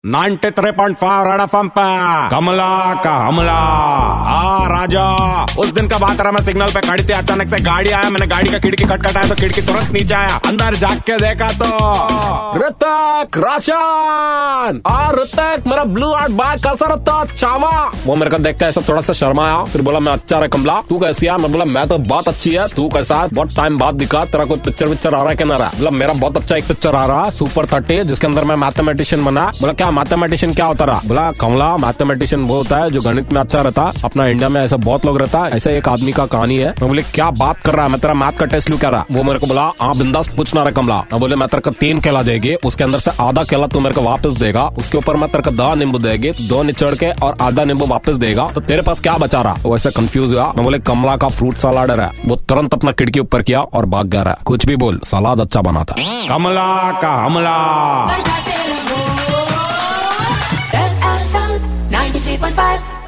93.5 Rana pump कमला का हमला आ राजा। उस दिन का बात रहा, मैं सिग्नल पे खड़ी थी, अचानक से गाड़ी आया। मैंने गाड़ी का खिड़की खटखटाया तो खिड़की तुरंत नीचे आया। अंदर जाग के देखा तो ऋतिक रोशन और ऋतिक मेरा ब्लू आर्ट बाइक कैसा रहता चावा। वो मेरे को देख के ऐसा थोड़ा सा शर्माया, फिर बोला मैं अच्छा रहा कमला, तू कैसी है? मैं बोला मैं तो बहुत अच्छी है, तू कैसा है? बहुत टाइम बाद दिखा, तेरा कोई पिक्चर विक्चर आ रहा है क्या? ना बोला मेरा बहुत अच्छा एक पिक्चर आ रहा है Super 30, जिसके अंदर मैं मैथमेटिशियन बना। बोला क्या मैथमेटिशियन क्या होता रहा? बोला कमला मैथमेटिशियन वो होता है जो गणित में अच्छा रहता, अपना इंडिया में ऐसा बहुत लोग रहता है, ऐसा एक आदमी का कहानी है। मैं बोले क्या बात कर रहा है, मैं तेरा मैथ का टेस्ट लू क्या रहा? वो मेरे को बोला आप बिंदास पूछना रहा कमला। मैं बोले मैं तेरे को 3 केला देगी, उसके अंदर से आधा केला तू मेरे को वापस देगा, उसके ऊपर मैं तेरे को 2 नींबू देगी, 2 निचड़ के और आधा नींबू वापस देगा, तो तेरे पास क्या बचा रहा? वो ऐसा कंफ्यूज हुआ। मैं बोले कमला का फ्रूट सलाड रहा। वो तुरंत अपना खिड़की ऊपर किया और भाग गया रहा। कुछ भी बोल, सलाद अच्छा बना था। कमला का हमला 93.5